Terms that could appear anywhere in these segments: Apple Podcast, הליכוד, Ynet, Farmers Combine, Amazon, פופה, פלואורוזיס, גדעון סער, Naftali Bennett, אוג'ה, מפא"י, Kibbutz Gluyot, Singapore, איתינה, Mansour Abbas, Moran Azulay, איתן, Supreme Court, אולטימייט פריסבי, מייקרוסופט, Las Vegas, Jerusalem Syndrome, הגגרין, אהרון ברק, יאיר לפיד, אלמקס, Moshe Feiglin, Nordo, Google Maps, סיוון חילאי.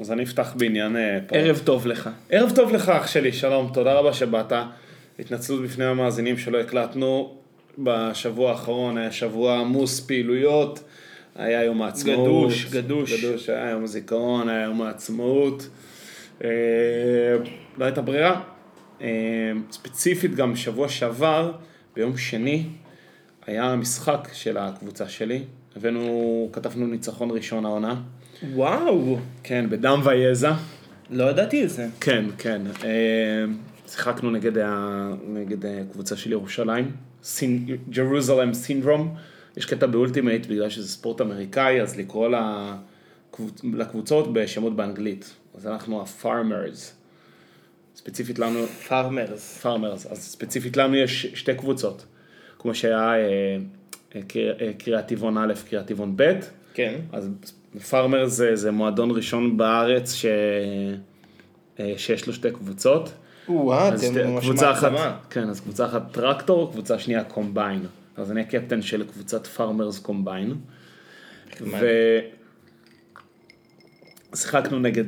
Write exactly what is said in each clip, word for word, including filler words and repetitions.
אז אני אפתח בעניין פה. ערב טוב לך. ערב טוב לך, אח שלי, שלום, תודה רבה שבאת. התנצלות בפני המאזינים שלא הקלטנו. בשבוע האחרון היה שבוע עמוס פעילויות, היה יום העצמאות. גדוש, גדוש. גדוש, היה יום הזיכרון, היה יום העצמאות. לא הייתה ברירה. ספציפית גם שבוע שעבר, ביום שני, היה משחק של הקבוצה שלי. הבאנו, כתבנו ניצחון ראשון העונה. וואו. כן, בדם ויזע. לא ידעתי את זה. כן, כן. שיחקנו נגד, נגד הקבוצה של ירושלים. Jerusalem Syndrome. יש קטע באולטימייט, בגלל שזה ספורט אמריקאי, אז לקרוא לקבוצ... לקבוצות בשמות באנגלית. אז אנחנו ה-Farmers. ספציפית לנו... Farmers. Farmers. אז ספציפית לנו יש שתי קבוצות. כמו שהיה קריאת טבעון א', קריאת טבעון ב'. כן. אז פארמרס זה, זה מועדון ראשון בארץ ש... שיש לו שתי קבוצות. וואו, אתם ממש מעצמה. כן, אז קבוצה אחת טרקטור, קבוצה שנייה קומביין. אז אני הקפטן של קבוצת פארמרס קומביין. ושיחקנו נגד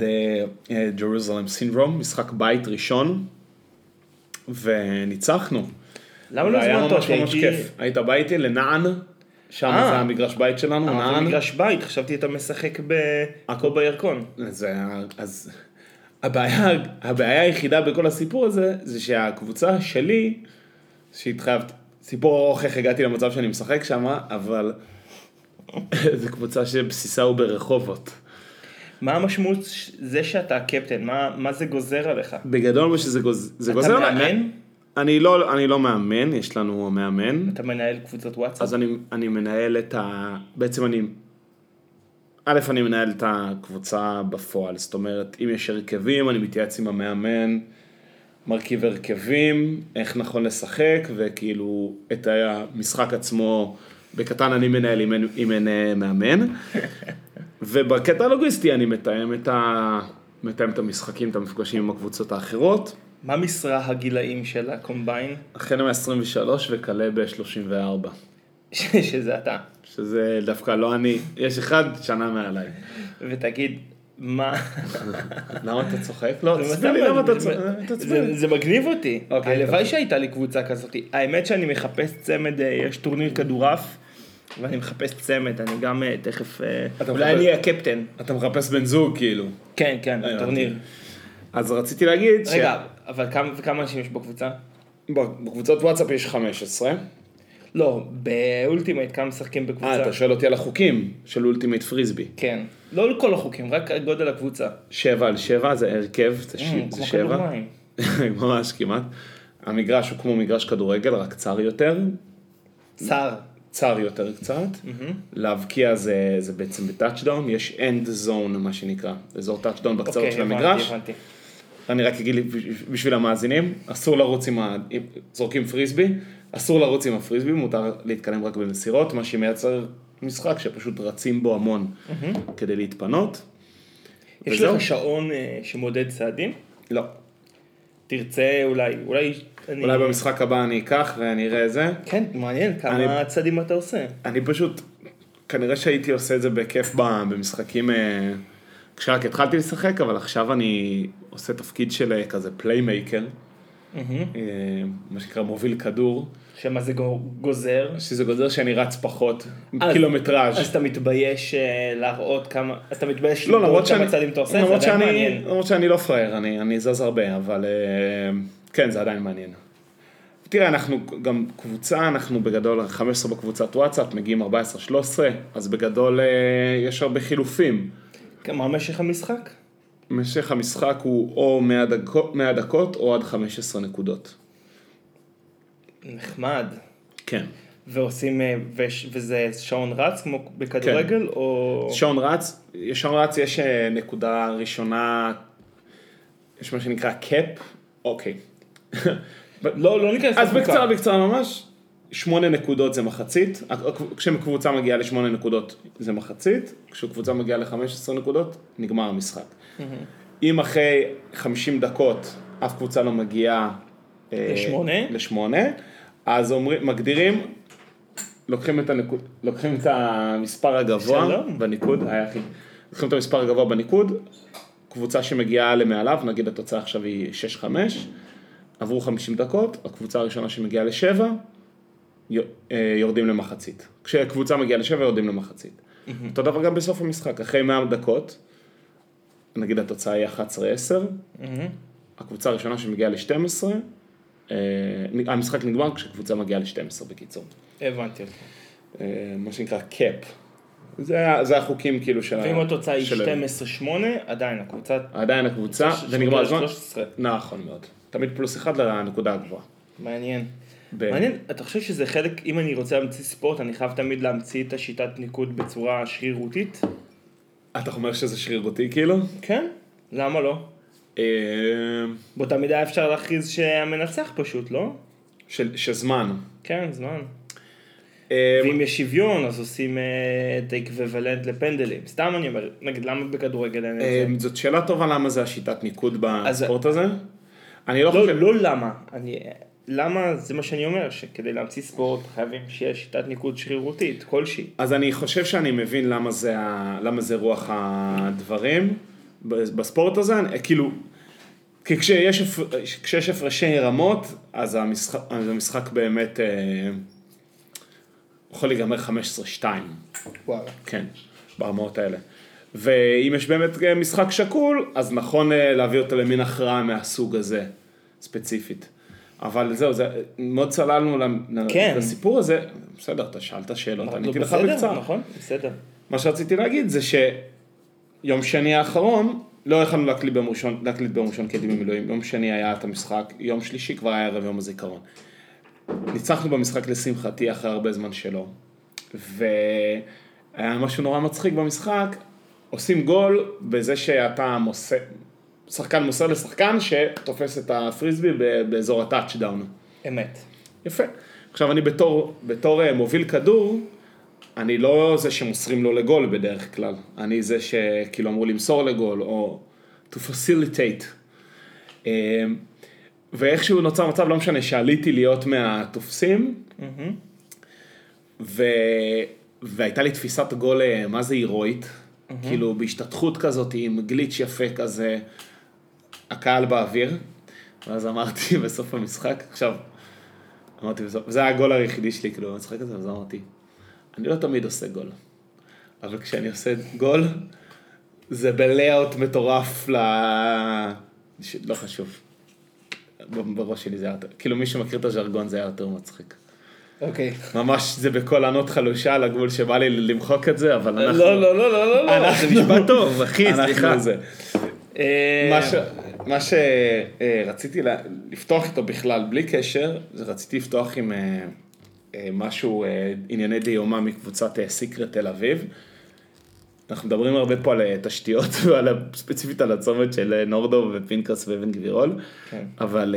ג'רוזלם סינדרום, משחק בית ראשון, וניצחנו. למה לא זמן טוב? היה ממש ממש כיף. היית ביתי לנען, שם זה המגרש בית שלנו, נען. המגרש בית, חשבתי אתה משחק בעקוב בירקון. אז הבעיה היחידה בכל הסיפור הזה, זה שהקבוצה שלי, שהתחייבת, סיפור ארוך איך הגעתי למצב שאני משחק שם, אבל זו קבוצה שבסיסה הוא ברחובות. מה המשמעות זה שאתה הקפטן? מה זה גוזר עליך? בגדול מה שזה גוזר עליך. אתה מאמן? אני לא, אני לא מאמן, יש לנו מאמן. אתה מנהל קבוצת וואטסאפ? אז אני, אני מנהל את ה... בעצם אני... א', אני מנהל את הקבוצה בפועל, זאת אומרת, אם יש הרכבים, אני מתייעץ עם המאמן, מרכיב הרכבים, איך נכון לשחק, וכאילו את המשחק עצמו בקטן אני מנהל אם אין, אם אין מאמן. ובקטע הלוגיסטי אני מתאם את, ה... מתאם את המשחקים, את המפגשים עם הקבוצות האחרות. מה משרה הגילאים של הקומביין? החל מ-עשרים ושלוש וקלה ב-שלושים וארבע. שזה אתה. שזה דווקא לא אני. יש אחד שנה מעליי. ותגיד, מה? למה אתה צוחק? לא, תצביע לי למה אתה צוחק. זה מגניב אותי. הלוואי שהייתה לי קבוצה כזאת. האמת שאני מחפש צמד, יש טורניר כדורף, ואני מחפש צמד, אני גם תכף... אולי אני הקפטן. אתה מחפש בן זוג כאילו. כן, כן, טורניר. אז רציתי להגיד ש... רגע, אבל כמה אנשים יש בקבוצה? בקבוצות וואטסאפ יש חמש עשרה. לא, באולטימייט כמה משחקים בקבוצה. אה, אתה שואל אותי על החוקים של אולטימייט פריסבי. כן, לא על כל החוקים, רק גודל הקבוצה. שבע על שבע זה הרכב, זה שבע. כמו כדוריים. ממש כמעט. המגרש הוא כמו מגרש כדורגל, רק צר יותר. צר. צר יותר קצת. להבקיע זה בעצם בטאצ'דאון, יש אנד זון, מה שנקרא. אזור טאצ'דאון בקצרות של המגרש. אוקיי, הבנתי, הבנתי. אני רק אגיד בשביל המאזינים, אסור לרוץ עם ה... זורקים פריסבי, אסור לרוץ עם הפריסבי, מותר להתקדם רק במסירות, מה שמייצר משחק שפשוט רצים בו המון כדי להתפנות. יש לך שעון שמודד צעדים? לא. תרצה אולי, אולי... אולי במשחק הבא אני אקח ואני אראה את זה. כן, מעניין, כמה צעדים אתה עושה. אני פשוט, כנראה שהייתי עושה את זה בכיף במשחקים... כשרק התחלתי לשחק, אבל עכשיו אני עושה תפקיד של כזה פליימייקר, מה שנקרא מוביל כדור. שמה זה גוזר? שזה גוזר שאני רץ פחות, קילומטראז'. אז אתה מתבייש להראות כמה, אז אתה מתבייש להראות כמה צעדים אתה עושה, זה עדיין מעניין. למרות שאני לא פרייר, אני זז הרבה, אבל כן, זה עדיין מעניין. תראה, אנחנו גם קבוצה, אנחנו בגדול חמש עשרה בקבוצת וואטסאפ, מגיעים ארבע עשרה שלוש עשרה, אז בגדול יש הרבה חילופים. מה משך המשחק? משך המשחק הוא או מאה דקות או עד חמש עשרה נקודות. נחמד. כן. ועושים, וזה שעון רץ כמו בכדורגל או... שעון רץ, שעון רץ יש נקודה ראשונה, יש מה שנקרא קאפ, אוקיי. לא, לא ניכנס. אז בקצרה, בקצרה ממש, שמונה נקודות זה מחצית, כשקבוצה מגיעה לשמונה נקודות זה מחצית, כשקבוצה מגיעה ל-חמש עשרה נקודות, נגמר המשחק. אם אחרי חמישים דקות אף קבוצה לא מגיעה לשמונה, אז מגדירים, לוקחים את המספר הגבוה בניקוד, לוקחים את המספר הגבוה בניקוד, קבוצה שמגיעה למעליו, נגיד התוצאה עכשיו היא שש חמש, עברו חמישים דקות, הקבוצה הראשונה שמגיעה לשבע, יורדים למחצית. כשקבוצה מגיעה לשבע, יורדים למחצית. אותו דבר גם בסוף המשחק, אחרי מאה דקות, נגיד התוצאה היא אחת עשרה עשר, הקבוצה הראשונה שמגיעה ל-שתים עשרה, המשחק נגמר כשקבוצה מגיעה ל-שתים עשרה בקיצור. הבנתי אותך. מה שנקרא קאפ. זה החוקים כאילו של... ואם התוצאה היא שתים עשרה שמונה, עדיין הקבוצה... עדיין הקבוצה, ונגמר הזמן. נכון מאוד. תמיד פלוס אחד לנקודה הגבוהה. מעניין. מעניין, אתה חושב שזה חלק, אם אני רוצה להמציא ספורט, אני חייב תמיד להמציא את השיטת ניקוד בצורה שרירותית? אתה אומר שזה שרירותי כאילו? כן, למה לא? בו תמיד היה אפשר להכריז שהמנצח פשוט, לא? שזמן. כן, זמן. ואם יש שוויון, אז עושים את האקוויוולנט לפנדלים. סתם אני אומר, נגיד, למה בכדורגל אין את זה? זאת שאלה טובה, למה זה השיטת ניקוד בספורט הזה? אני לא חושב... לא למה. למה זה מה שאני אומר, שכדי להמציא ספורט חייבים שיהיה שיטת ניקוד שרירותית, כלשהי. אז אני חושב שאני מבין למה זה רוח הדברים בספורט הזה. כאילו, כי כשיש הפרשי רמות, אז המשחק באמת... יכול להיגמר חמש עשרה שתיים. וואלה. כן, ברמות האלה. ואם יש באמת משחק שקול, אז נכון להביא אותה למין הכרעה מהסוג הזה, ספציפית. אבל זהו, זה, מאוד צללנו כן. לסיפור הזה. בסדר, אתה שאלת שאלות, אני תלך בקצר. בסדר, נכון, בסדר. מה שרציתי להגיד זה שיום שני האחרון, לא יכלנו להקליט במושון קטעים במילואים, יום שני היה את המשחק, יום שלישי כבר היה ערב יום הזיכרון. ניצחנו במשחק לשמחתי אחרי הרבה זמן שלו, והיה משהו נורא מצחיק במשחק, עושים גול בזה שאתה מוסר, שחקן מוסר לשחקן שתופס את הפריסבי באזור הטאצ'דאון. אמת. יפה. עכשיו אני בתור, בתור מוביל כדור, אני לא זה שמוסרים לו לגול בדרך כלל, אני זה שכאילו אמרו למסור לגול, או to facilitate. ואיכשהו נוצר מצב, לא משנה, שעליתי להיות מהתופסים, והייתה לי תפיסת גול, מה זה הירואית, כאילו בהשתתחות כזאת, עם גליץ' יפה כזה, הקהל באוויר, ואז אמרתי בסוף המשחק, עכשיו, אמרתי בסוף, זה היה הגול היחידי שלי, כאילו, המשחק הזה, אז אמרתי, אני לא תמיד עושה גול, אבל כשאני עושה גול, זה בלאוט מטורף ל... לא חשוב. בראש שלי זה היה יותר, כאילו מי שמכיר את הז'רגון זה היה יותר מצחיק. אוקיי. ממש זה בכל ענות חלושה על הגבול שבא לי למחוק את זה, אבל אנחנו... לא, לא, לא, לא, לא, זה נשמע טוב, אחי, סליחה. מה שרציתי לפתוח איתו בכלל, בלי קשר, זה רציתי לפתוח עם משהו, ענייני דיומה מקבוצת סיקרט תל אביב. אנחנו מדברים הרבה פה על תשתיות, ספציפית על הצומת של נורדו ופינקס ואבן גבירול, אבל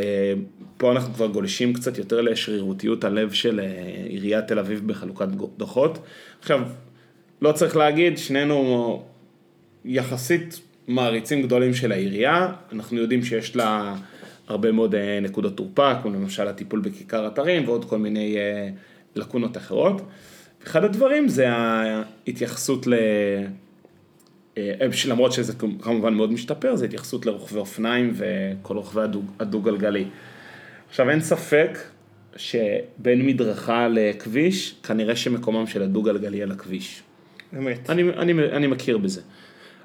פה אנחנו כבר גולשים קצת יותר לשרירותיות הלב של עיריית תל אביב בחלוקת דוחות. עכשיו, לא צריך להגיד, שנינו יחסית מעריצים גדולים של העירייה, אנחנו יודעים שיש לה הרבה מאוד נקודות תורפה, כמו למשל הטיפול בכיכר אתרים ועוד כל מיני לקונות אחרות. אחד הדברים זה ההתייחסות ל... שלמרות שזה כמובן מאוד משתפר, זה התייחסות לרוכבי אופניים וכל רוכבי הדו-גלגלי. עכשיו אין ספק שבין מדרכה לכביש, כנראה שמקומם של הדו-גלגלי על הכביש. באמת. אני, אני, אני מכיר בזה.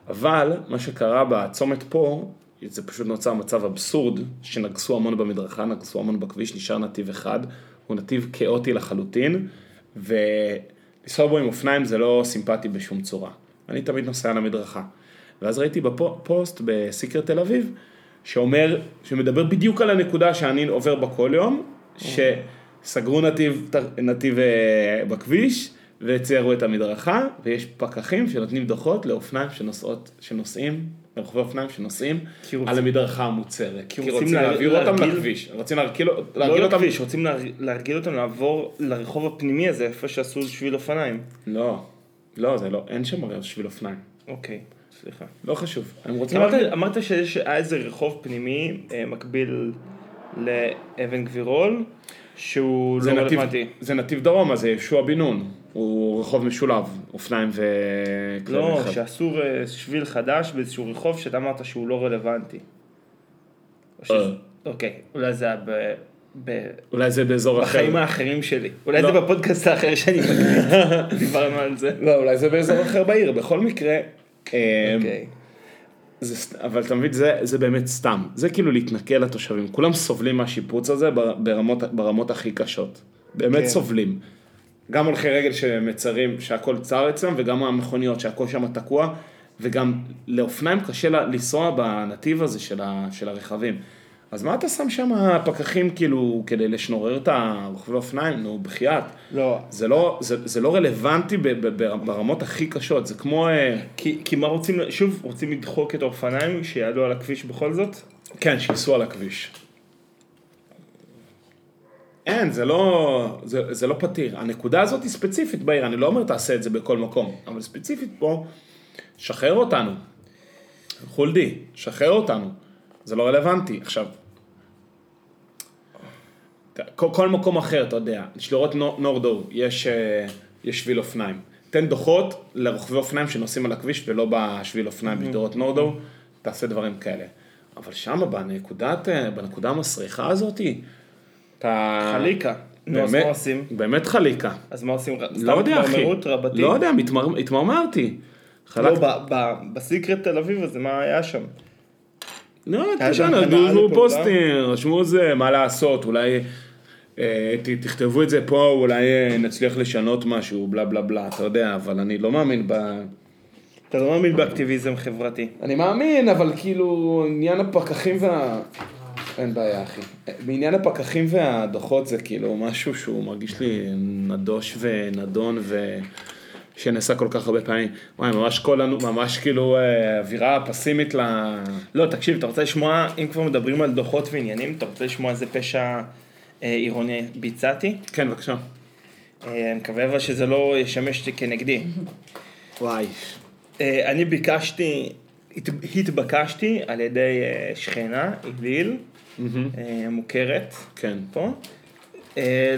אבל מה שקרה בצומת פה, זה פשוט נוצר מצב אבסורד, שנגסו המון במדרכה, נגסו המון בכביש, נשאר נתיב אחד, הוא נתיב כאוטי לחלוטין, ולסוע בו עם אופניים זה לא סימפטי בשום צורה. אני תמיד נוסע על המדרכה. ואז ראיתי בפוסט בסיקרט תל אביב, שאומר, שמדבר בדיוק על הנקודה שאני עובר בכל יום, שסגרו נתיב, נתיב בכביש, וציירו את המדרכה, ויש פקחים שנותנים דוחות לאופניים שנוסעות, שנוסעים, לרוכבי אופניים שנוסעים על המדרכה המוצרת. כי רוצים להעביר אותם לכביש. רוצים להרגיל אותם... לא לכביש, רוצים להרגיל אותם לעבור לרחוב הפנימי הזה, איפה שעשו שביל אופניים. לא, לא, זה לא, אין שם שביל אופניים. אוקיי, סליחה. לא חשוב. אמרת שהיה איזה רחוב פנימי מקביל לאבן גבירול, שהוא לא רלוונטי. זה נתיב דרום, אז זה ישוע בן נון. הוא רחוב משולב, אופניים וכלי לא, רכב. לא, שאסור שביל חדש באיזשהו רחוב שאתה אמרת שהוא לא רלוונטי. ש... אוקיי, אולי זה ב... ב... אולי זה באזור אחר. בחיים האחרים שלי. אולי לא. זה בפודקאסט האחר שאני מקליט. דיברנו על זה. לא, אולי זה באזור אחר בעיר. בכל מקרה... אוקיי. זה, אבל אתה מבין, זה, זה באמת סתם. זה כאילו להתנקל לתושבים. כולם סובלים מהשיפוץ הזה ברמות, ברמות הכי קשות. באמת כן. סובלים. גם הולכי רגל שמצרים, שהכל צר אצלם, וגם המכוניות שהכל שם תקוע, וגם לאופניים קשה לנסוע בנתיב הזה של, ה, של הרכבים. אז מה אתה שם שם הפקחים כאילו כדי לשנורר את הרוכבי אופניים? נו, בחיית. לא. זה לא, זה, זה לא רלוונטי ב, ב, ב, ברמות הכי קשות, זה כמו... כי, כי מה רוצים, שוב, רוצים לדחוק את האופניים שיעלו על הכביש בכל זאת? כן, שיסו על הכביש. אין, זה לא, זה, זה לא פתיר. הנקודה הזאת היא ספציפית בעיר, אני לא אומר תעשה את זה בכל מקום, אבל ספציפית פה, שחרר אותנו. חולדי, שחרר אותנו. זה לא רלוונטי. עכשיו, כל, כל מקום אחר, אתה יודע, יש לראות נורדו, יש, יש שביל אופניים. תן דוחות לרוכבי אופניים שנוסעים על הכביש ולא בשביל אופניים, mm-hmm. בדורות נורדו, תעשה דברים כאלה. אבל שמה, בנקודת, בנקודה המסריחה הזאת, חליקה. אז מה עושים? באמת חליקה. אז מה עושים? לא יודע, אחי. לא יודע, התמרמרתי. לא, בסיקרט תל אביב הזה, מה היה שם? לא, תשענו, דוזו פוסטר, רשמו את זה, מה לעשות, אולי תכתבו את זה פה, אולי נצליח לשנות משהו, בלה בלה בלה, אתה יודע, אבל אני לא מאמין ב... אתה לא מאמין באקטיביזם חברתי. אני מאמין, אבל כאילו, עניין הפקחים וה... אין בעיה, אחי. בעניין הפקחים והדוחות זה כאילו משהו שהוא מרגיש לי נדוש ונדון ושנסע כל כך הרבה פעמים. וואי, ממש כל לנו, ממש כאילו אווירה פסימית ל... לא, תקשיב, אתה רוצה לשמוע, אם כבר מדברים על דוחות ועניינים, אתה רוצה לשמוע איזה פשע עירוני ביצעתי? כן, בבקשה. אני מקווה אבל שזה לא ישמש כנגדי. וואי. אני ביקשתי, התבקשתי על ידי שכנה, איליל, מוכרת, כן. פה.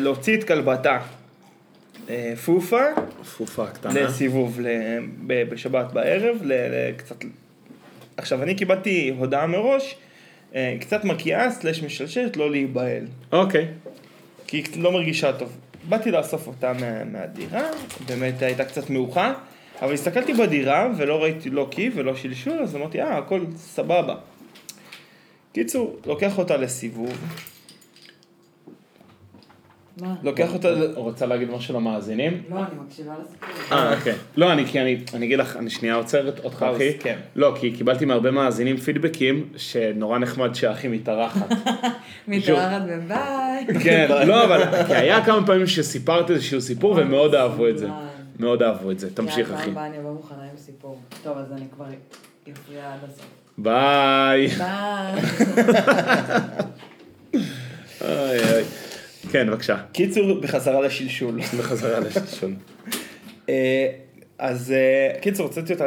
להוציא את כלבתה, פופה, פופה קטנה. לסיבוב, בשבת בערב, קצת... עכשיו, אני קיבלתי הודעה מראש, קצת מקיאה, סלש משלשת, לא להיבהל. אוקיי. כי היא לא מרגישה טוב. באתי לאסוף אותה מהדירה, באמת הייתה קצת מאוחה, אבל הסתכלתי בדירה, ולא ראיתי לא קי ולא שלשול, אז אמרתי, אה, הכל סבבה. קיצור, לוקח אותה לסיבוב. לוקח אותה... רוצה להגיד משהו למאזינים? לא, אני מקשיבה לסיפור. אה, אוקיי. לא, אני, כי אני, אני אגיד לך, אני שנייה עוצרת אותך, אחי. כן. לא, כי קיבלתי מהרבה מאזינים פידבקים, שנורא נחמד שהאחי מתארחת. מתארחת בביי. כן, לא, אבל... כי היה כמה פעמים שסיפרת איזשהו סיפור, ומאוד אהבו את זה. מאוד אהבו את זה. תמשיך, אחי. אני אבא מוכנה עם סיפור. טוב, אז אני כבר יפריעה עד הסוף. ביי. ביי. כן, בבקשה. קיצור, בחזרה לשלשול. בחזרה לשלשול. אז קיצור, רציתי אותה,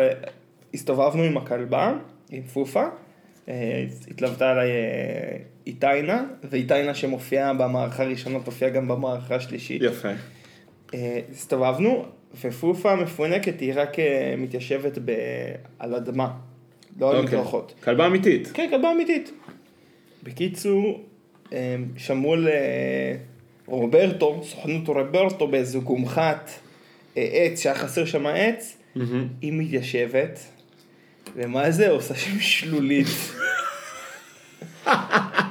הסתובבנו עם הכלבה, עם פופה, התלוותה עליי איתינה, ואיתינה שמופיעה במערכה הראשונה, תופיעה גם במערכה השלישית. יפה. הסתובבנו, ופופה מפונקת, היא רק מתיישבת על אדמה. לא על מדרכות. כלבה אמיתית. כן, כלבה אמיתית. בקיצור, שמעו לרוברטו, סוכנות רוברטו באיזו גומחת עץ, שהחסר שם העץ, היא מתיישבת, ומה זה? עושה שם שלולית.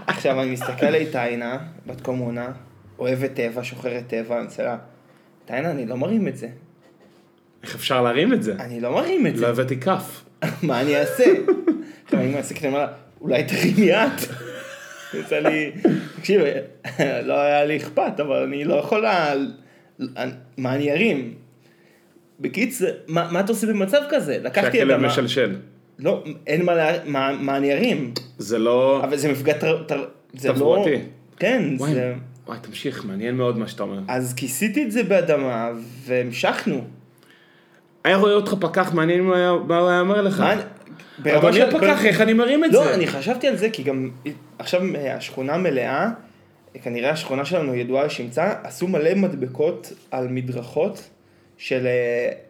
עכשיו, אני מסתכל על איתינה, בת קומונה, אוהבת טבע, שוחרת טבע, אני אצלה, איתינה, אני לא מרים את זה. איך אפשר להרים את זה? אני לא מרים את זה. לא הבאתי כף. מה אני אעשה? עכשיו, אני מעסיק נאמר, אולי תרימי את. יצא לי, תקשיב, לא היה לי אכפת, אבל אני לא יכולה, מה אני ארים? בקיץ, מה אתה עושה במצב כזה? שהכלב משלשל. לא, אין מה אני ארים. זה לא... אבל זה מפגע תברואתי. כן, זה... וואי, תמשיך, מעניין מאוד מה שאתה אומר. אז כיסיתי את זה באדמה, והמשכנו. היה רואה אותך פקח, מעניין מה הוא היה אומר לך. אבל אני הפקח, איך אני מרים את זה? לא, אני חשבתי על זה, כי גם עכשיו השכונה מלאה, כנראה השכונה שלנו ידועה לשמצה, עשו מלא מדבקות על מדרכות, של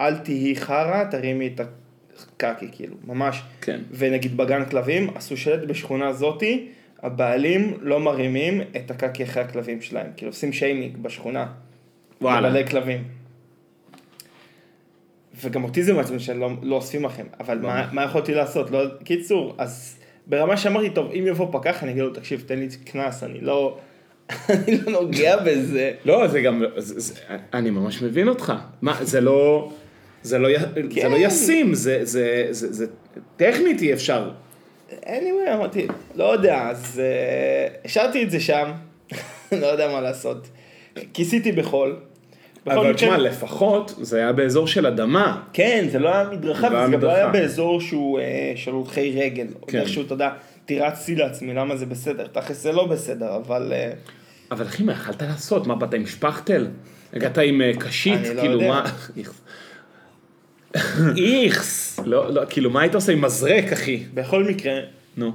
אל תהי חרה, תרימי את הקקי, כאילו, ממש. כן. ונגיד בגן כלבים, עשו שלט בשכונה זאתי, הבעלים לא מרימים את הקקי אחרי הכלבים שלהם, כאילו, עושים שיימינג בשכונה. וואלה. לבעלי כלבים. וגם אותי זה מעצבן שלא לא אוספים לכם, אבל מה, מה יכולתי לעשות? לא, קיצור, אז ברמה שאמרתי, טוב, אם יבוא פקח, אני אגיד לו, תקשיב, תן לי כנס, אני לא... אני לא נוגע בזה. לא, זה גם, זה, זה, אני ממש מבין אותך. מה, זה לא, זה לא, כן. זה לא ישים, זה, זה, זה, זה, טכנית אי אפשר. Anyway, אמרתי, לא יודע, אז השארתי את זה שם, לא יודע מה לעשות. כיסיתי בחול. אבל תשמע, לפחות זה היה באזור של אדמה. כן, זה לא היה מדרכה, וזה גם לא היה באזור שהוא של הולכי רגל. כן. שהוא, אתה יודע, תירצתי לעצמי, למה זה בסדר? תכף זה לא בסדר, אבל... אבל אחי, מה יכלת לעשות? מה, באת עם שפחטל? הגעת עם קשית? אני לא יודע. איכס! כאילו, מה היית עושה עם מזרק, אחי? בכל מקרה... נו.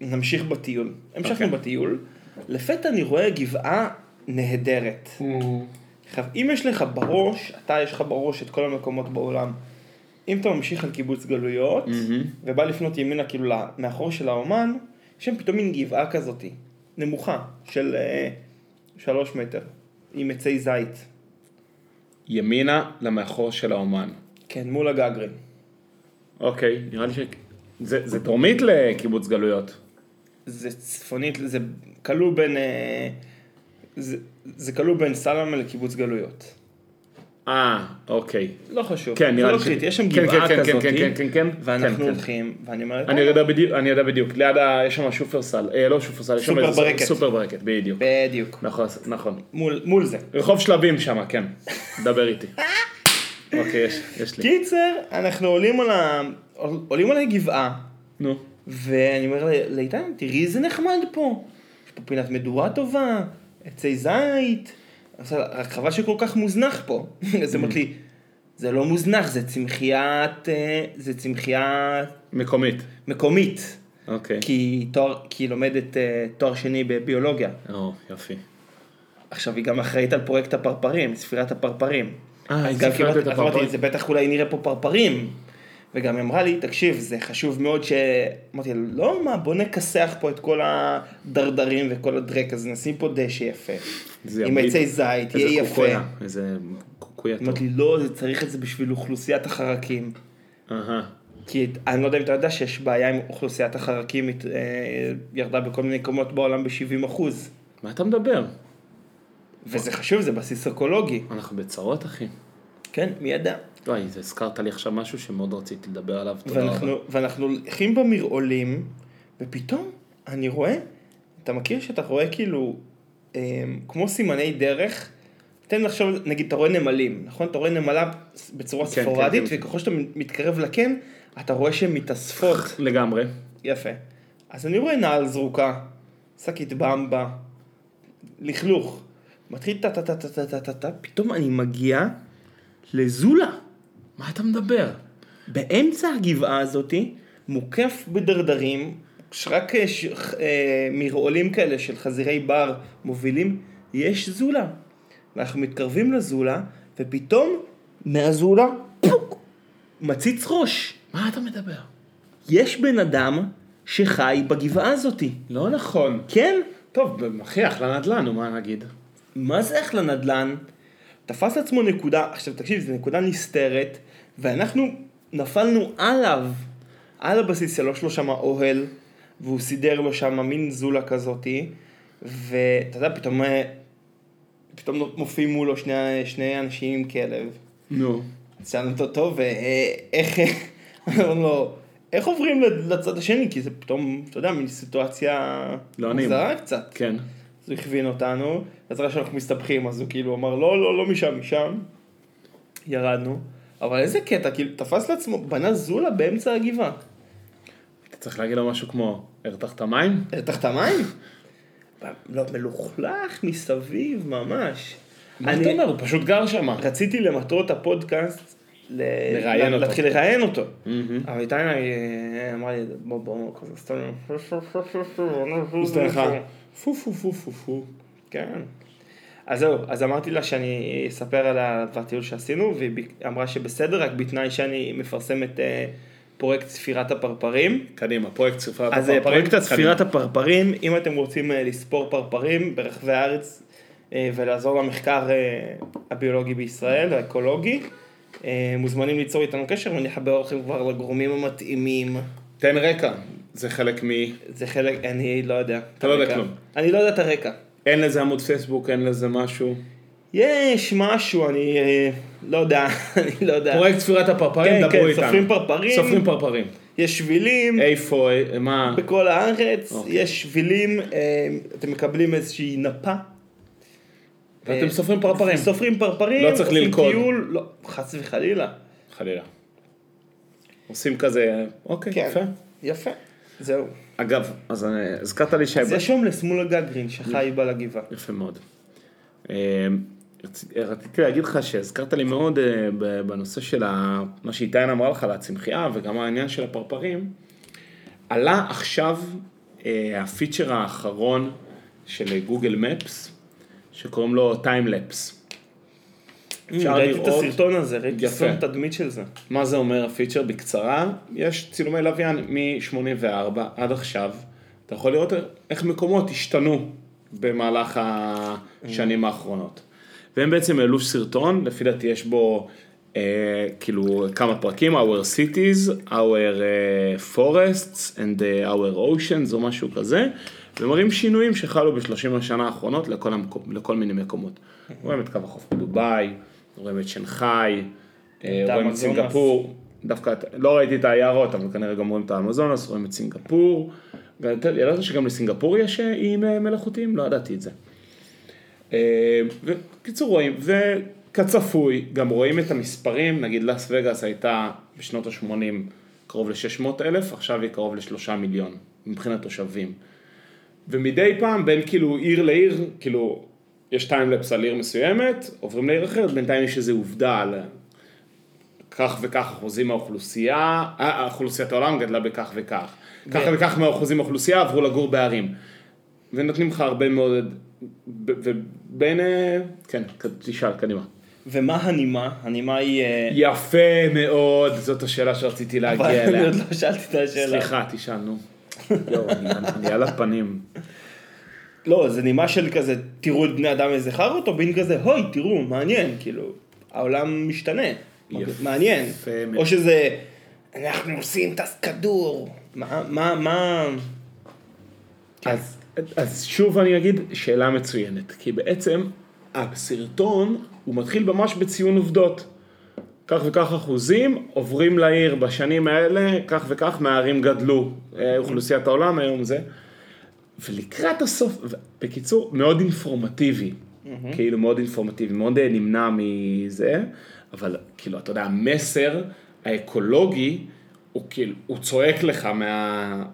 נמשיך בטיול. המשכנו בטיול. לפתע אני רואה גבעה נהדרת. אם יש לך בראש, אתה יש לך בראש את כל המקומות בעולם. אם אתה ממשיך על קיבוץ גלויות, ובא לפנות ימינה כאילו מאחור של האומן, יש שם פתאום מין גבעה כזאת, נמוכה, של שלוש מטר, עם עצי זית. ימינה למאחור של האומן. כן, מול הגגרים. אוקיי, נראה לי ש... זה דרומית לקיבוץ גלויות. זה צפונית, זה כלוא בין... זה כלוא בין סלמה לקיבוץ גלויות. אה, אוקיי. לא חשוב. כן, נראה לי ש... יש שם גבעה כזאת, ואנחנו הולכים, ואני אומרת... אני יודע בדיוק, ליד ה... יש שם שופרסל, לא שופרסל, יש שם איזה סופר ברקט, בדיוק. בדיוק. נכון. מול זה. רחוב שלבים שם, כן. דבר איתי. אוקיי, יש לי. קיצר, אנחנו עולים על הגבעה. נו. ואני אומר לאיתן, תראי איזה נחמד פה. יש פה פינת מדורה טובה, עצי זית... רק חבל שכל כך מוזנח פה. אז אמרת לי, זה לא מוזנח, זה צמחיית, זה צמחיית... מקומית. מקומית. אוקיי. כי היא לומדת תואר שני בביולוגיה. או, יופי. עכשיו היא גם אחראית על פרויקט הפרפרים, ספירת הפרפרים. אה, היא ספירת את הפרפרים. זה בטח אולי נראה פה פרפרים. וגם היא אמרה לי, תקשיב, זה חשוב מאוד ש... אמרתי, לא, מה, בוא נקסח פה את כל הדרדרים וכל הדרק, אז נשים פה דשא יפה. עם עצי זית, יהיה יפה. איזה קוקויה טוב. אמרתי, לא, זה צריך את זה בשביל אוכלוסיית החרקים. אהה. כי אני לא יודע אם אתה יודע שיש בעיה עם אוכלוסיית החרקים, ירדה בכל מיני קומות בעולם ב-שבעים אחוז. מה אתה מדבר? וזה חשוב, זה בסיס אקולוגי. אנחנו בצרות, אחי. כן, מי ידע. וואי, זה הזכרת לי עכשיו משהו שמאוד רציתי לדבר עליו. ואנחנו, ואנחנו הולכים במרעולים, ופתאום אני רואה, אתה מכיר שאתה רואה כאילו, אה, כמו סימני דרך, תן לחשוב, נגיד, אתה רואה נמלים, נכון? אתה רואה נמלה בצורה כן, ספורדית, כן, וככל שאתה מתקרב לכן, אתה רואה שהן מתאספות. לגמרי. יפה. אז אני רואה נעל זרוקה, שקית במבה, לכלוך, מתחיל טה-טה-טה-טה-טה-טה, פתאום אני מגיע לזולה. מה אתה מדבר? באמצע הגבעה הזאת, מוקף בדרדרים, שרק מרעולים כאלה של חזירי בר מובילים, יש זולה. ואנחנו מתקרבים לזולה, ופתאום מהזולה, פוק, מציץ ראש. מה אתה מדבר? יש בן אדם שחי בגבעה הזאת. לא נכון. כן? טוב, אחי, אחלה נדלן, או מה נגיד? מה זה אחלה נדלן? תפס עצמו נקודה, עכשיו תקשיב, זו נקודה נסתרת, ואנחנו נפלנו עליו, על הבסיס שלו, שלו שם אוהל, והוא סידר לו שם מין זולה כזאת, ואתה יודע, פתאום, פתאום מופיעים מולו שני, שני אנשים עם כלב. נו. ציינת אותו, ואיך, אמרנו לו, איך עוברים לצד השני? כי זה פתאום, אתה יודע, מין סיטואציה לא מוזרה קצת. כן. אז הוא הכווין אותנו, אז ראה שאנחנו מסתבכים, אז הוא כאילו אמר, לא, לא, לא משם, משם. ירדנו. אבל איזה קטע, כאילו, תפס לעצמו, בנה זולה באמצע הגבעה. אתה צריך להגיד לו משהו כמו, הרתחת מים? הרתחת מים? לא, מלוכלך מסביב, ממש. מה אתה אומר? הוא פשוט גר שם. רציתי למטרות הפודקאסט, להתחיל לראיין אותו. אבל איתינה אמרה לי, בוא, בוא, כזה, סתם. הוא סתם לך. פו פו פו פו פו. כן. אז זהו, אז אמרתי לה שאני אספר על הטיול שעשינו, והיא אמרה שבסדר, רק בתנאי שאני מפרסם את פרויקט ספירת הפרפרים. קדימה, פרויקט ספירת הפרפרים. אז פרויקט ספירת הפרפרים, אם אתם רוצים לספור פרפרים ברחבי הארץ, ולעזור למחקר הביולוגי בישראל, האקולוגי, מוזמנים ליצור איתנו קשר, ונחבר לכם כבר לגורמים המתאימים. תן רקע, זה חלק מי? זה חלק, אני לא יודע. אתה לא יודע כלום. אני לא יודע את הרקע. אין לזה עמוד פייסבוק, אין לזה משהו. יש משהו, אני לא יודע, אני לא יודע. פרויקט ספירת הפרפרים, דברו איתנו. סופרים פרפרים. סופרים פרפרים. יש שבילים. איפה, מה? בכל הארץ, יש שבילים, אתם מקבלים איזושהי נפה. ואתם סופרים פרפרים. סופרים פרפרים. לא צריך ללכוד. עושים טיול, לא, חס וחלילה. חלילה. עושים כזה, אוקיי, יפה. יפה, זהו. אגב, אז הזכרת לי שהיא... אז יש הומלס מול הגגרין, שחי בא לגבעה. יפה מאוד. רציתי להגיד לך שהזכרת לי מאוד בנושא של מה שאיתן אמרה לך, לצמחייה וגם העניין של הפרפרים, עלה עכשיו הפיצ'ר האחרון של גוגל מפס, שקוראים לו טיימלפס. ראיתי את הסרטון הזה, ראיתי סרטון תדמית של זה. מה זה אומר הפיצ'ר? בקצרה, יש צילומי לוויין מ-שמונים וארבע עד עכשיו. אתה יכול לראות איך מקומות השתנו במהלך השנים האחרונות. והם בעצם העלו סרטון, לפי דעתי יש בו אה, כאילו כמה פרקים, our cities, our forests and our oceans או משהו כזה. ומראים שינויים שחלו בשלושים השנה האחרונות לכל, המקום, לכל מיני מקומות. רואים את קו החוף בדוביי, רואים את שנגחאי, רואים את סינגפור, דווקא, לא ראיתי את היערות, אבל כנראה גם רואים את האמזונס, רואים את סינגפור, ידעת שגם לסינגפור יש איים מלאכותיים? לא ידעתי את זה. וקיצור רואים, וכצפוי, גם רואים את המספרים, נגיד לס וגאס הייתה בשנות ה-שמונים קרוב ל-שש מאות אלף, עכשיו היא קרוב ל-שלושה מיליון, מבחינת תושבים. ומדי פעם, בין כאילו עיר לעיר, כאילו, יש טיימלפס על עיר מסוימת, עוברים לעיר אחרת, בינתיים יש איזו עובדה על כך וכך אחוזים מהאוכלוסייה, האוכלוסיית העולם גדלה בכך וכך. כך וכך מהאחוזים מהאוכלוסייה עברו לגור בערים. ונותנים לך הרבה מאוד, ובין, כן, תשאל, קדימה. ומה הנימה? הנימה היא... יפה מאוד, זאת השאלה שרציתי להגיע אליה. אבל לא שאלתי את השאלה. סליחה, תשאל, נו. לא, אני על הפנים. לא, זה נימה של כזה, תראו את בני אדם איזה חרות, או בין כזה, הוי, תראו, מעניין, כאילו, העולם משתנה, מעניין. או שזה, אנחנו עושים טס כדור. מה, מה, מה... אז שוב אני אגיד, שאלה מצוינת, כי בעצם, הסרטון, הוא מתחיל ממש בציון עובדות. כך וכך אחוזים, עוברים לעיר בשנים האלה, כך וכך מהערים גדלו, אוכלוסיית העולם היום זה, ולקראת הסוף, בקיצור, מאוד אינפורמטיבי, כאילו מאוד אינפורמטיבי, מאוד נמנע מזה, אבל כאילו, אתה יודע, המסר האקולוגי, הוא כאילו, הוא צועק לך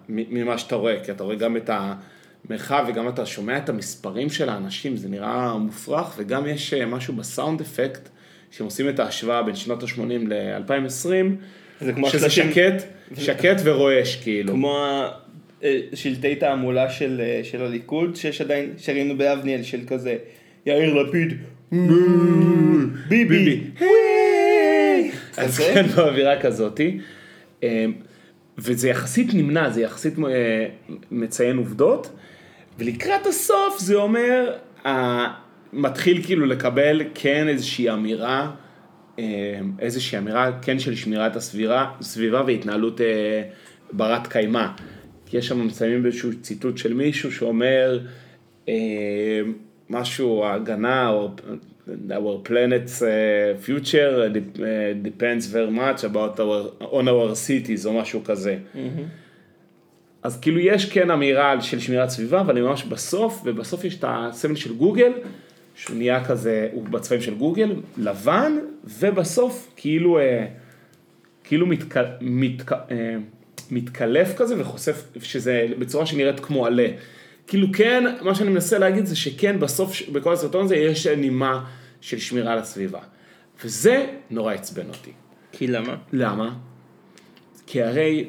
ממה שאתה רואה, כי אתה רואה גם את המרחב, וגם אתה שומע את המספרים של האנשים, זה נראה מופרך, וגם יש משהו בסאונד אפקט, שהם עושים את ההשוואה בין שנות ה-שמונים ל-אלפיים ועשרים, שזה שקט, שקט ורועש, כאילו. כמו השלטי תעמולה של הליכוד, שיש עדיין, שראינו באבניאל, של כזה, יאיר לפיד, ביבי, אז כן, באווירה כזאת, וזה יחסית נמנע, זה יחסית מציין עובדות, ולקראת הסוף זה אומר, מתחיל כאילו לקבל כן איזושהי אמירה, איזושהי אמירה כן של שמירת הסביבה והתנהלות ברת קיימה. כי יש שם מציינים באיזשהו ציטוט של מישהו שאומר משהו, ההגנה, our planet's future depends very much about our, on our cities או משהו כזה. אז כאילו יש כן אמירה של שמירת סביבה, אבל ממש בסוף, ובסוף יש את הסמל של גוגל, שהוא נהיה כזה, הוא בצבעים של גוגל, לבן, ובסוף כאילו, כאילו מתק, מתק, מתקלף כזה, וחושף שזה בצורה שנראית כמו עלה. כאילו כן, מה שאני מנסה להגיד זה שכן, בסוף, בכל הסרטון הזה, יש נימה של שמירה על הסביבה. וזה נורא עצבן אותי. כי למה? למה? כי הרי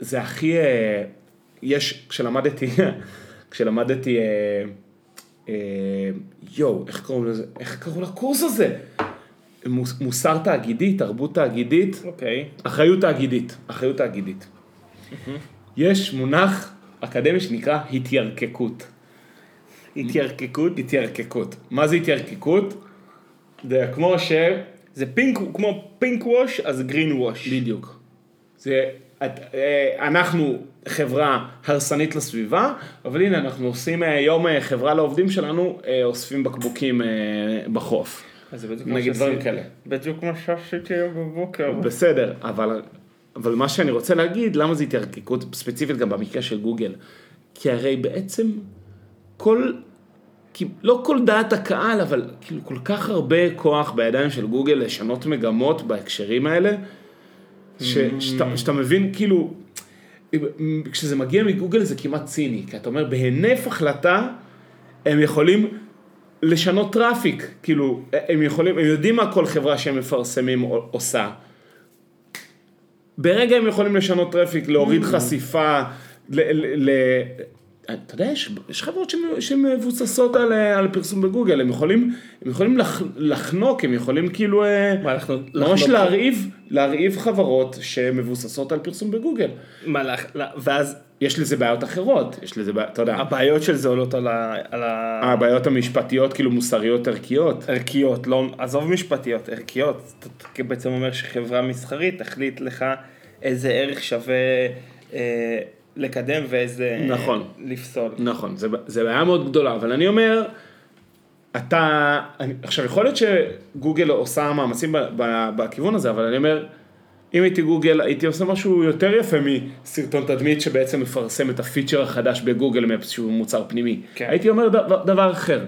זה הכי... יש, כשלמדתי, כשלמדתי יו, איך קראו לזה? איך קראו לקורס הזה? מוסר תאגידית, תרבות תאגידית, אחריות תאגידית, אחריות תאגידית. יש מונח אקדמי שנקרא התיירקקות. התיירקקות? התיירקקות. מה זה התיירקקות? זה כמו ש... זה פינק, כמו פינק ווש, אז גרין ווש. בדיוק. זה... אנחנו חברה הרסנית לסביבה, אבל הנה אנחנו עושים יום חברה לעובדים שלנו, אוספים בקבוקים בחוף. נגיד דברים כאלה. בדיוק כמו שעשיתי היום בבוקר. בסדר, אבל... אבל מה שאני רוצה להגיד, למה זה התיירקקות ספציפית גם במקרה של גוגל? כי הרי בעצם כל, לא כל דעת הקהל, אבל כל כך הרבה כוח בידיים של גוגל לשנות מגמות בהקשרים האלה, שאתה מבין, כאילו, כשזה מגיע מגוגל זה כמעט ציני, כי אתה אומר, בהינף החלטה, הם יכולים לשנות טראפיק, כאילו, הם יכולים, הם יודעים מה כל חברה שהם מפרסמים עושה, ברגע הם יכולים לשנות טראפיק, להוריד חשיפה, אתה יודע, יש חברות שמבוססות על פרסום בגוגל, הם יכולים לחנוק, הם יכולים כאילו, ממש להרעיב חברות שמבוססות על פרסום בגוגל. ואז יש לזה בעיות אחרות, אתה יודע. הבעיות של זה עולות על ה... הבעיות המשפטיות, כאילו מוסריות ערכיות. ערכיות, לא, עזוב משפטיות, ערכיות. אתה בעצם אומר שחברה מסחרית תחליט לך איזה ערך שווה לקדם ואיזה לפסול. נכון, זה בעיה מאוד גדולה, אבל אני אומר, אתה... עכשיו, יכול להיות שגוגל עושה מאמצים בכיוון הזה, אבל אני אומר... אם הייתי גוגל, הייתי עושה משהו יותר יפה מסרטון תדמית שבעצם מפרסם את הפיצ'ר החדש בגוגל מפס שהוא מוצר פנימי. כן. הייתי אומר דבר, דבר אחר.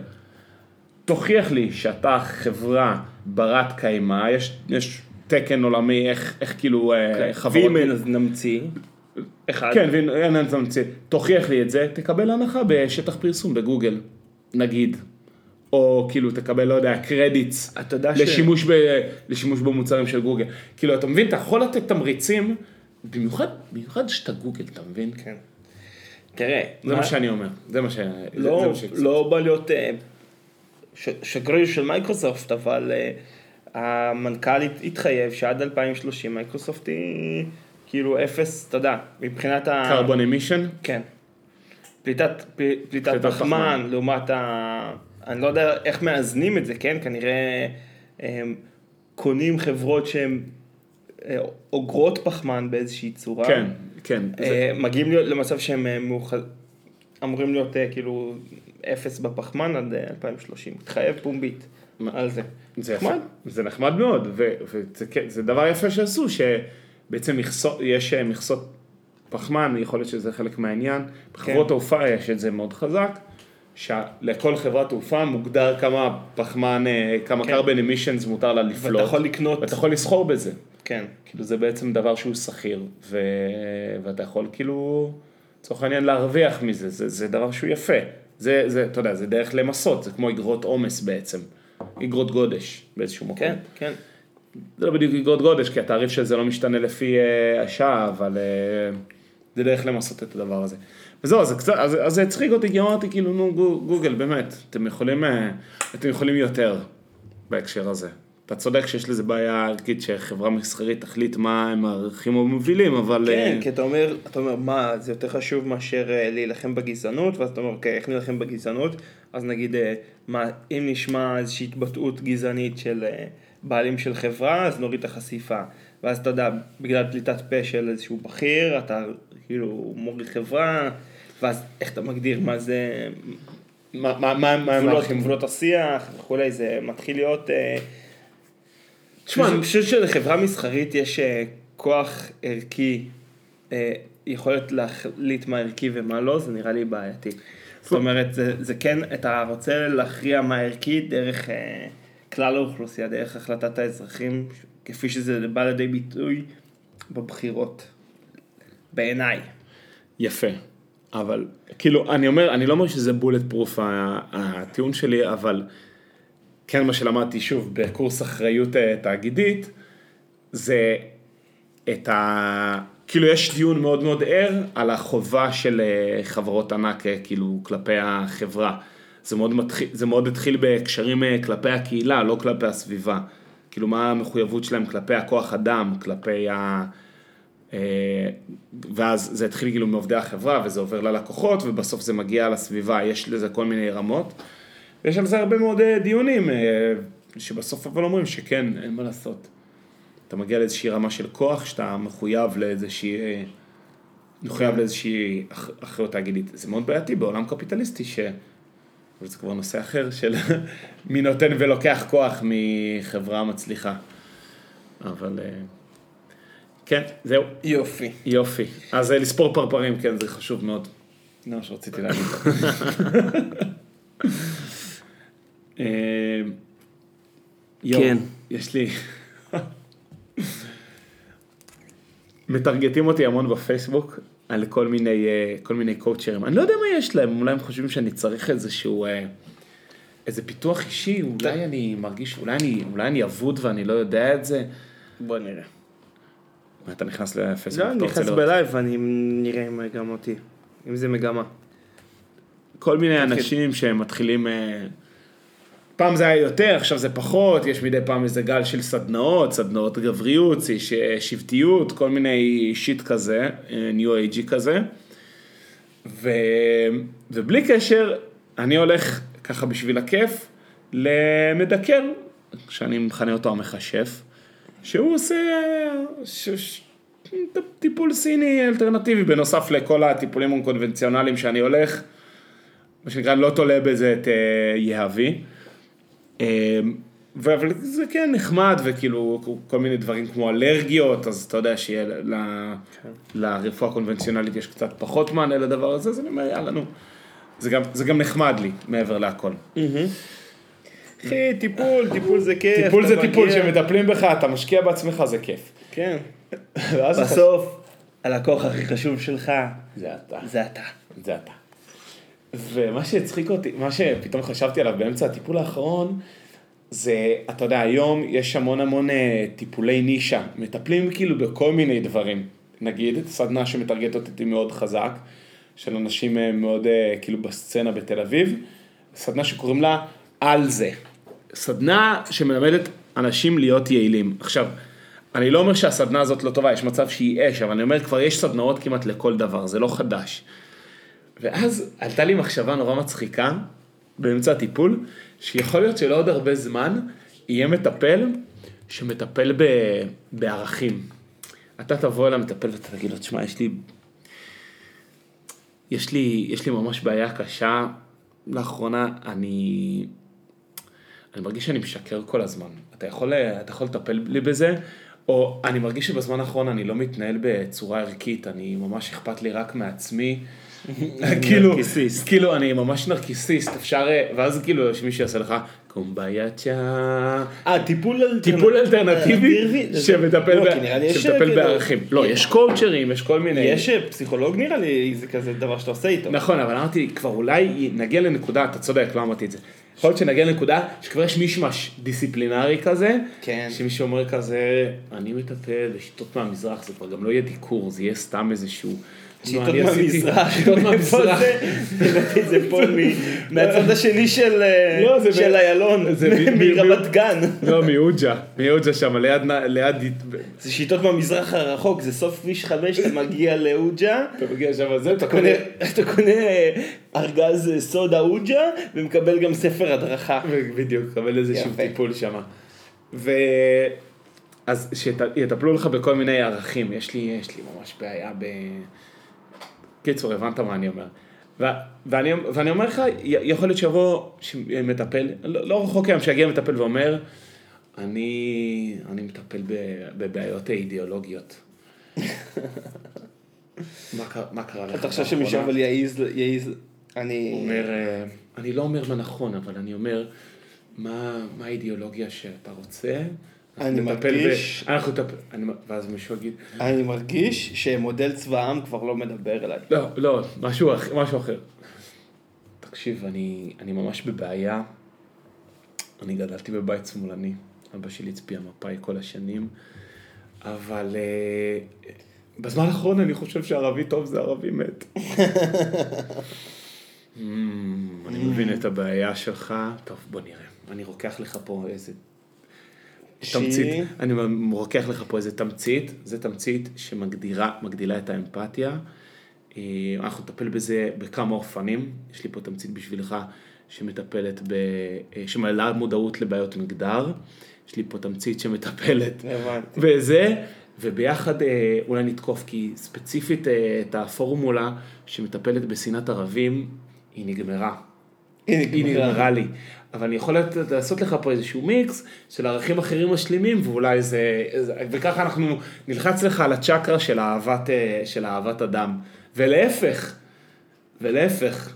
תוכיח לי שאתה חברה ברת קיימה, יש, יש תקן עולמי, איך, איך כאילו כן. חברות... ואם נמציא. אחד. כן, ואם נמציא. תוכיח לי את זה, תקבל הנחה בשטח פרסום בגוגל, נגיד. או כאילו תקבל, לא יודע, קרדיטס לשימוש, ש... ב, לשימוש במוצרים של גוגל. כאילו, אתה מבין, אתה יכול לתת תמריצים, במיוחד, במיוחד שאתה גוגל, אתה מבין? כן. תראה. זה מה, מה שאני אומר. זה מה ש... לא, זה, זה מה ש... לא בא להיות ש... שגריר של מייקרוסופט, אבל המנכ"ל התחייב שעד אלפיים ושלושים מייקרוסופט היא כאילו אפס, אתה יודע, מבחינת ה... קרבון אמישן? כן. פליטת, פליטת פחמן, לעומת ה... אני לא יודע איך מאזנים את זה, כן? כנראה קונים חברות שהן אוגרות פחמן באיזושהי צורה. כן, כן. מגיעים למצב שהם אמורים להיות כאילו אפס בפחמן עד אלפיים ושלושים. תחייב פומבית על זה. זה נחמד מאוד, וזה דבר יפה שעשו, שבעצם יש מכסות פחמן, יכול להיות שזה חלק מהעניין. בחברות תעופה יש את זה מאוד חזק. שלכל חברת תעופה מוגדר כמה פחמן, כמה carbon emissions מותר לה לפלוט. ואתה יכול לקנות. ואתה יכול לסחור בזה. כן. כאילו זה בעצם דבר שהוא סחיר, ואתה יכול כאילו, צורך העניין להרוויח מזה, זה דבר שהוא יפה. זה, אתה יודע, זה דרך למסות, זה כמו אגרות עומס בעצם, אגרות גודש באיזשהו מקום. כן, כן. זה לא בדיוק אגרות גודש, כי התעריף של זה לא משתנה לפי השעה, אבל זה דרך למסות את הדבר הזה. וזהו, אז זה הצחיק אותי, כי אמרתי, כאילו, נו, גוגל, באמת, אתם יכולים, אתם יכולים יותר בהקשר הזה. אתה צודק שיש לזה בעיה ערכית שחברה מסחרית תחליט מה הם הערכים המובילים, אבל... כן, כי אתה אומר, אתה אומר, מה, זה יותר חשוב מאשר להילחם בגזענות, ואז אתה אומר, אוקיי, איך נלחם בגזענות? אז נגיד, מה, אם נשמע איזושהי התבטאות גזענית של בעלים של חברה, אז נוריד את החשיפה. ואז אתה יודע, בגלל פליטת פה של איזשהו בכיר, אתה כאילו מוריד חברה, ואז איך אתה מגדיר מה זה, גבולות השיח וכולי, זה מתחיל להיות, תשמע, אני חושב שלחברה מסחרית יש כוח ערכי, יכולת להחליט מה ערכי ומה לא, זה נראה לי בעייתי. זאת אומרת, זה כן, אתה רוצה להכריע מה ערכי דרך כלל האוכלוסייה, דרך החלטת האזרחים, כפי שזה בא לידי ביטוי בבחירות, בעיניי. יפה. אבל, כאילו, אני אומר, אני לא אומר שזה בולט פרוף הטיעון שלי, אבל כן מה שלמדתי שוב בקורס אחריות תאגידית, זה את ה... כאילו, יש דיון מאוד מאוד ער על החובה של חברות ענק, כאילו, כלפי החברה. זה מאוד מתחיל, זה מאוד התחיל בהקשרים כלפי הקהילה, לא כלפי הסביבה. כאילו מה המחויבות שלהם כלפי הכוח אדם, כלפי ה... ואז זה התחיל כאילו מעובדי החברה, וזה עובר ללקוחות, ובסוף זה מגיע לסביבה, יש לזה כל מיני רמות. ויש על זה הרבה מאוד דיונים, שבסוף אבל אומרים שכן, אין מה לעשות. אתה מגיע לאיזושהי רמה של כוח, שאתה מחויב לאיזושהי, מחויב לאיזושהי אחריות תאגידית. זה מאוד בעייתי בעולם קפיטליסטי, ש... וזה כבר נושא אחר של מי נותן ולוקח כוח מחברה מצליחה. אבל... כן, זהו. יופי. יופי. אז לספור פרפרים, כן, זה חשוב מאוד. לא, שרציתי להגיד. כן. יש לי... מתרגטים אותי המון בפייסבוק על כל מיני, כל מיני קואוצ'רים. אני לא יודע מה יש להם, אולי הם חושבים שאני צריך איזשהו, איזה פיתוח אישי, אולי אני מרגיש, אולי אני, אולי אני אבוד ואני לא יודע את זה. בוא נראה. אתה נכנס לפייסבוק? לא, אני נכנס בלייב, אני נראה עם גם אותי, אם זה מגמה. כל מיני אנשים שמתחילים, פעם זה היה יותר, עכשיו זה פחות, יש מדי פעם איזה גל של סדנאות, סדנאות גבריות, שבטיות, כל מיני אישית כזה, ניו אייג'י כזה, ובלי קשר, אני הולך ככה בשביל הכיף, למדקר, שאני מכנה אותו המחשף, שהוא עושה ש... ש... טיפול סיני אלטרנטיבי, בנוסף לכל הטיפולים הקונבנציונליים שאני הולך, מה שנקרא, לא תולה בזה את יהבי, אבל זה כן נחמד, וכאילו כל מיני דברים כמו אלרגיות, אז אתה יודע שיהיה ל... כן. לרפואה הקונבנציונלית יש קצת פחות מענה לדבר הזה, אז אני אומר, יאללה, נו, זה גם, זה גם נחמד לי, מעבר להכל. אהה. אחי, טיפול, טיפול זה כיף. טיפול זה טיפול, שמטפלים בך, אתה משקיע בעצמך, זה כיף. כן. בסוף, הלקוח הכי חשוב שלך, זה אתה. זה אתה. זה אתה. ומה שהצחיק אותי, מה שפתאום חשבתי עליו באמצע הטיפול האחרון, זה, אתה יודע, היום יש המון המון טיפולי נישה. מטפלים כאילו בכל מיני דברים. נגיד, סדנה שמתרגטת אותי מאוד חזק, של אנשים מאוד, כאילו, בסצנה בתל אביב. סדנה שקוראים לה על זה. סדנה שמלמדת אנשים להיות יעילים. עכשיו, אני לא אומר שהסדנה הזאת לא טובה, יש מצב שהיא אש, אבל אני אומר, כבר יש סדנאות כמעט לכל דבר, זה לא חדש. ואז עלתה לי מחשבה נורא מצחיקה, באמצע הטיפול, שיכול להיות שלא עוד הרבה זמן, יהיה מטפל, שמטפל ב... בערכים. אתה תבוא אל המטפל ואתה תגיד לו, תשמע, יש לי... יש לי... יש לי ממש בעיה קשה, לאחרונה אני... אני מרגיש שאני משקר כל הזמן. אתה יכול, אתה יכול לטפל לי בזה, או אני מרגיש שבזמן האחרון אני לא מתנהל בצורה ערכית, אני ממש אכפת לי רק מעצמי. כאילו, נרקיסיסט. כאילו, אני ממש נרקיסיסט, אפשר, ואז כאילו, שמישהו יעשה לך, קומבייצ'ה. אה, טיפול אלטרנטיבי שמטפל בערכים. לא, יש קואוצ'רים, יש כל מיני. יש פסיכולוג נראה לי, זה כזה דבר שאתה עושה איתו. נכון, אבל אמרתי, כבר אולי נגיע לנקודה, אתה צודק, לא אמרתי את זה. יכול להיות שנגיע לנקודה שכבר יש מישמש דיסציפלינרי כזה, שמישהו אומר כזה, אני מטפל בשיטות מהמזרח, זה כבר גם לא יהיה דיקור, זה יהיה סתם איזשהו... שיטות מהמזרח, שיטות מהמזרח. זה פה מהצד השני של איילון, מרמת גן. לא, מיוג'ה, מיוג'ה שם, ליד... זה שיטות מהמזרח הרחוק, זה סוף כביש חמש, אתה מגיע לאוג'ה. אתה מגיע שם על זה, אתה קונה... אתה קונה ארגז סודה אוג'ה, ומקבל גם ספר הדרכה. בדיוק, מקבל איזשהו טיפול שם. ו... אז שיטפלו לך בכל מיני ערכים, יש לי ממש בעיה ב... קיצור, הבנת מה אני אומר. ואני, ואני אומר לך, יכול להיות שיבוא שמטפל, לא רחוק היום שיגיע מטפל ואומר, אני, אני מטפל בבעיות אידיאולוגיות. מה, מה קרה לך? אתה חושב שמישהו אבל יעיז, יעיז, אני... הוא אומר, אני לא אומר מה נכון, אבל אני אומר, מה, מה האידיאולוגיה שאתה רוצה? אני מרגיש, ואז מישהו יגיד, אני מרגיש שמודל צבא העם כבר לא מדבר אליי. לא, לא, משהו אחר. תקשיב, אני ממש בבעיה, אני גדלתי בבית שמאלני, אבא שלי הצביע מפא"י כל השנים, אבל בזמן האחרון אני חושב שערבי טוב זה ערבי מת. אני מבין את הבעיה שלך. טוב, בוא נראה. אני רוקח לך פה איזה תמצית. אני רוקח לך פה איזה תמצית. זה תמצית שמגדילה את האמפתיה. אנחנו נטפל בזה בכמה אופנים. יש לי פה תמצית בשבילך שמטפלת ב... שמעלה מודעות לבעיות מגדר. יש לי פה תמצית שמטפלת בזה. וביחד אולי נתקוף, כי ספציפית את הפורמולה שמטפלת בסנאת ערבים, היא נגמרה. היא נגמרה לי. אבל אני יכול לעשות לך פה איזשהו מיקס של ערכים אחרים משלימים, ואולי זה... וככה אנחנו נלחץ לך על הצ'קרה של אהבת, של אהבת אדם. ולהפך, ולהפך,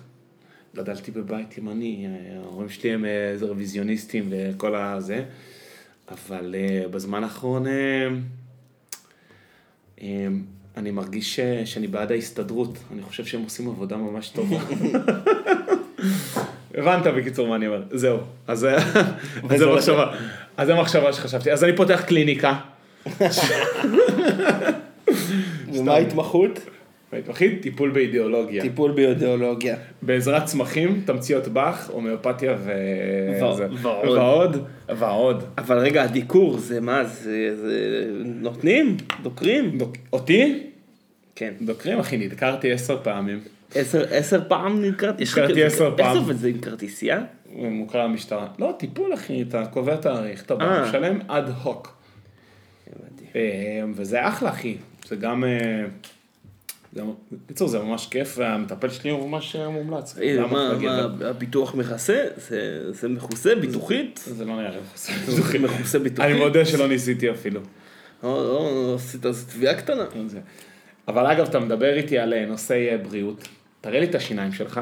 גדלתי בבית ימני, ההורים שלי הם רוויזיוניסטים וכל הזה, אבל בזמן האחרון... אני מרגיש שאני בעד ההסתדרות, אני חושב שהם עושים עבודה ממש טובה. הבנת בקיצור מה אני אומר, זהו, אז זה מחשבה, אז זה מחשבה שחשבתי, אז אני פותח קליניקה. ומה ההתמחות? ההתמחית, טיפול באידיאולוגיה. טיפול באידיאולוגיה. בעזרת צמחים, תמציות בח, הומאופתיה ועוד. ועוד. אבל רגע, הדיקור זה מה? זה נותנים? דוקרים? אותי? כן. דוקרים, אחי, נדקרתי עשר פעמים. עשר פעם נדקרתי? נדקרתי עשר פעם. עשר וזה כרטיסייה? מוכר המשטרה. לא, טיפול, אחי, אתה קובע תאריך, אתה בא, משלם עד הוק. וזה אחלה, אחי. זה גם... בקיצור, זה ממש כיף, והמטפל שלי הוא ממש מומלץ. הביטוח מכסה? זה מכוסה ביטוחית? זה לא נראה מכוסה ביטוחית. אני מודה שלא ניסיתי אפילו. עשית איזו תביעה קטנה. אבל אגב, אתה מדבר איתי על נושאי בריאות. תראה לי את השיניים שלך.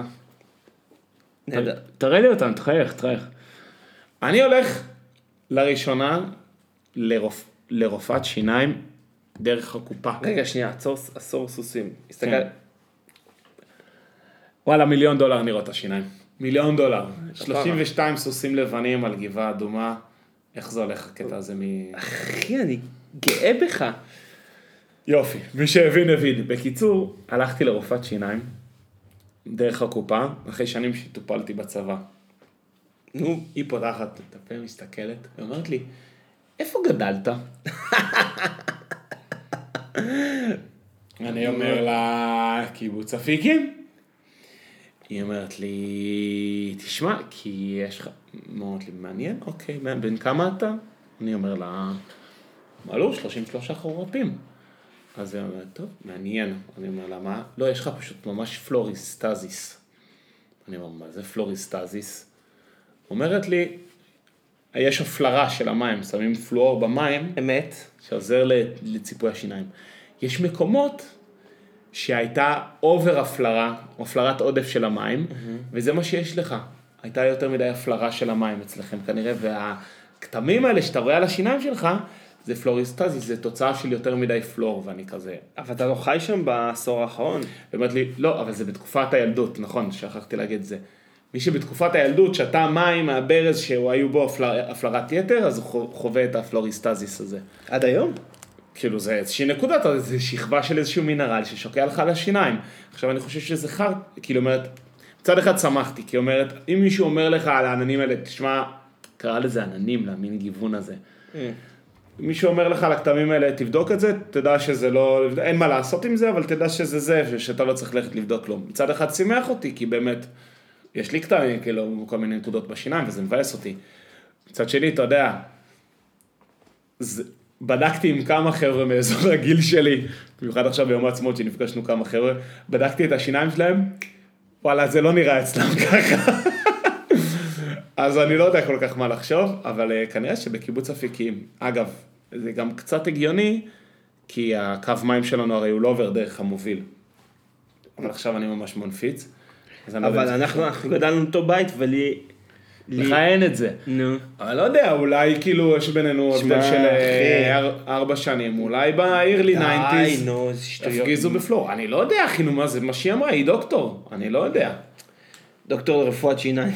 תראה לי אותם, תחייך, תחייך. אני הולך לראשונה לרופאת שיניים דרך הקופה. רגע, שנייה, עשור סוסים. הסתכל. וואלה, מיליון דולר נראות השיניים. מיליון דולר. שלושים ושתיים סוסים לבנים על גבעה אדומה. איך זה הולך הקטע הזה מ... אחי, אני גאה בך. יופי, מי שהבין, הבין. בקיצור, הלכתי לרופאת שיניים, דרך הקופה, אחרי שנים שטופלתי בצבא. נו, היא פותחת את הפה, מסתכלת, ואומרת לי, איפה גדלת? אני אומר לה, קיבוץ אפיקים? היא אומרת לי, תשמע, כי יש לך, אומרת לי, מעניין, אוקיי, בין כמה אתה? אני אומר לה, מה לא, שלושים ושלושה חורפים. אז היא אומרת, טוב, מעניין. אני אומר לה, מה? לא, יש לך פשוט ממש פלוריסטזיס. אני אומר, מה זה פלוריסטזיס? אומרת לי, יש הפלרה של המים, שמים פלואור במים. אמת. שעוזר לציפוי השיניים. יש מקומות שהייתה אובר הפלרה, או הפלרת עודף של המים, וזה מה שיש לך. הייתה יותר מדי הפלרה של המים אצלכם כנראה, והכתמים האלה שאתה רואה על השיניים שלך, זה פלוריסטזיס, זה תוצאה של יותר מדי פלואור, ואני כזה... אבל אתה לא חי שם בעשור האחרון. ואומרת לי, לא, אבל זה בתקופת הילדות, נכון, שכחתי להגיד את זה. מי שבתקופת הילדות שתה מים מהברז שהוא היו בו הפלרת יתר, אז הוא חווה את הפלוריסטזיס הזה. עד היום? כאילו זה איזושהי נקודת, זה שכבה של איזשהו מינרל ששוקע לך על השיניים. עכשיו אני חושב שזה חר, כאילו אומרת, מצד אחד שמחתי, כי אומרת, אם מישהו אומר לך על העננים האלה, תשמע, קרא לזה עננים, למין גיוון הזה. מישהו אומר לך על הכתמים האלה, תבדוק את זה, תדע שזה לא, אין מה לעשות עם זה, אבל תדע שזה זה, שאתה לא צריך ללכת לבדוק כלום. מצד אחד שימח אותי, כי באמת יש לי קטעים, כאילו, כל מיני נקודות בשיניים, וזה מבאס אותי. מצד שני, אתה יודע, זה... בדקתי עם כמה חבר'ה מאזור הגיל שלי, במיוחד עכשיו ביום העצמאות שנפגשנו כמה חבר'ה, בדקתי את השיניים שלהם, וואלה, זה לא נראה אצלם ככה. אז אני לא יודע כל כך מה לחשוב, אבל uh, כנראה שבקיבוץ אפיקים, אגב, זה גם קצת הגיוני, כי הקו מים שלנו הרי הוא לא עובר דרך המוביל. אבל עכשיו אני ממש מונפיץ. אבל אנחנו, אנחנו גדלנו אותו בית, ולי... לחיים את זה. נו. אני לא יודע, אולי כאילו יש בינינו עובדה של ארבע שנים, אולי בעיר לי ניינטיז. די, נו, זה שטויות. תפגיזו בפלור. אני לא יודע, אחי, נו, מה זה? מה שהיא אמרה, היא דוקטור. אני לא יודע. דוקטור לרפואת שיניים.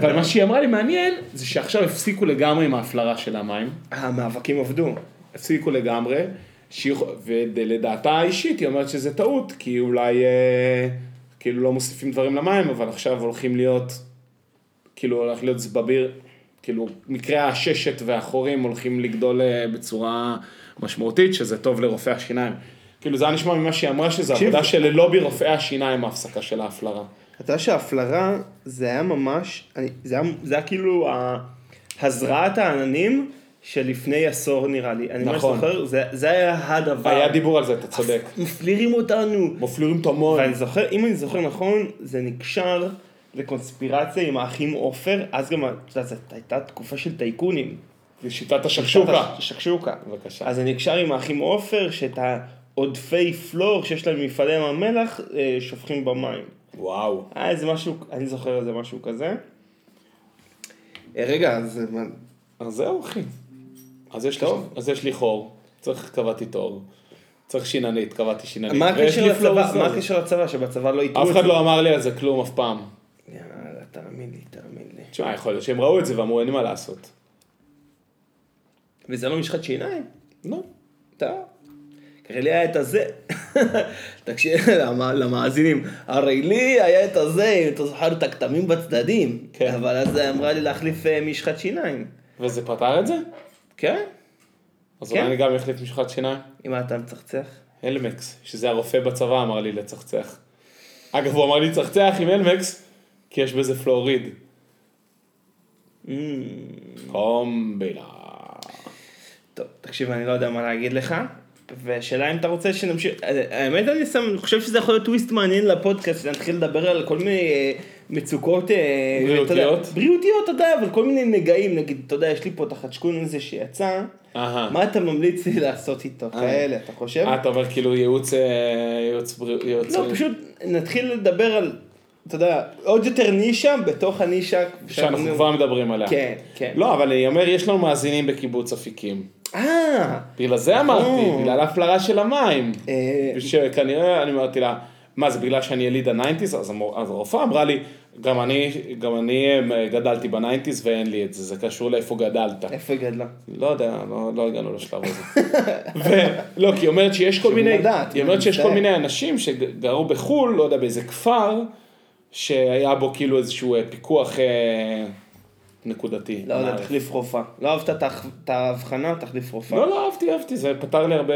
אבל מה שהיא אמרה לי מעניין, זה שעכשיו הפסיקו לגמרי עם ההפלרה של המים. המאבקים עובדו. הפסיקו לגמרי. ולדעתה האישית היא אומרת שזה טעות, כי אולי כאילו לא מוסיפים דברים למים, אבל עכשיו הולכים להיות, כאילו הולך להיות זבביר, כאילו מקרי הששת והחורים הולכים לגדול בצורה משמעותית, שזה טוב לרופאי השיניים. כאילו זה היה נשמע ממה שהיא אמרה, שזה עבודה של לובי רופאי השיניים, ההפסקה של ההפלרה. אתה יודע שההפלרה זה היה ממש, זה היה, זה היה כאילו הזרעת העננים, שלפני עשור נראה לי, אני נכון. ממש זוכר, זה, זה היה הדבר. היה דיבור על זה, אתה צודק. מפלירים אותנו. מפלירים את המון. ואני זוכר, אם אני זוכר נכון, זה נקשר לקונספירציה עם האחים עופר, אז גם, אתה יודע, זו הייתה תקופה של טייקונים. זה שיטת השקשוקה. השקשוקה. בבקשה. אז זה נקשר עם האחים עופר, שאת העודפי פלור שיש להם מפעלי המלח, שופכים במים. וואו. אז משהו, אני זוכר על זה משהו כזה. רגע, אז... אז זהו, אחי. אז יש, טוב. לי, אז יש לי חור, צריך, קבעתי תור, צריך שיננית, קבעתי שיננית. מה הקשר לצבא, שבצבא לא יתרו את זה? אף אחד לא אמר לי על זה כלום אף פעם. יאללה, תאמין לי, תאמין לי. תשמע, יכול להיות שהם ראו את זה ואמרו, אין מה לעשות. וזה לא משחת שיניים? לא. אתה? הרי לי היה את הזה. תקשיב, למאזינים. הרי לי היה את הזה, אתה זוכר את הכתמים בצדדים. כן. אבל אז אמרה לי להחליף משחת שיניים. וזה פתר את זה? כן. אז אולי אני גם יחליף משחת שיניים. אם אתה מצחצח? אלמקס, שזה הרופא בצבא אמר לי לצחצח. אגב, הוא אמר לי לצחצח עם אלמקס, כי יש בזה פלואוריד. קומבינה. טוב, תקשיב, אני לא יודע מה להגיד לך, ושאלה אם אתה רוצה שנמשיך... האמת, אני שם, חושב שזה יכול להיות טוויסט מעניין לפודקאסט, שנתחיל לדבר על כל מיני... מצוקות בריאותיות, בריאותיות, אתה יודע, אבל כל מיני נגעים, נגיד, אתה יודע, יש לי פה את החדשקון הזה שיצא, מה אתה ממליץ לי לעשות איתו כאלה, אתה חושב? אתה אומר כאילו ייעוץ, ייעוץ בריאות. לא, פשוט נתחיל לדבר על, אתה יודע, עוד יותר נישה, בתוך הנישה. שאנחנו כבר מדברים עליה. כן, כן. לא, אבל אני אומר, יש לנו מאזינים בקיבוץ אפיקים. אה. בגלל זה אמרתי, בגלל הפלרה של המים. שכנראה, אני אמרתי לה, מה זה בגלל שאני יליד הניינטיז, אז הרופאה אמרה לי, גם אני, גם אני גדלתי בניינטיז ואין לי את זה, זה קשור לאיפה גדלת. איפה גדלה? לא יודע, לא, לא הגענו לשלב הזה. ולא, כי היא אומרת שיש כל מיני, היא אומרת שיש כל מיני אנשים שגרו בחול, לא יודע, באיזה כפר, שהיה בו כאילו איזשהו פיקוח נקודתי. לא יודע, תחליף רופא. לא אהבת את ההבחנה, תחליף רופא. לא, לא אהבתי, אהבתי, זה פתר לי הרבה,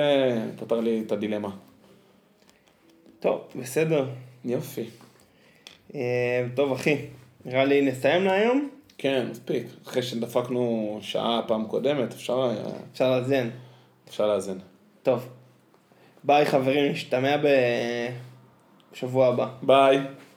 פתר לי את הדילמה. טוב, בסדר. יופי. טוב, אחי. נראה לי נסיים להיום? כן, מספיק. אחרי שדפקנו שעה פעם קודמת, אפשר... אפשר להזין. אפשר להזין. טוב. ביי, חברים. נשתמע בשבוע הבא. ביי.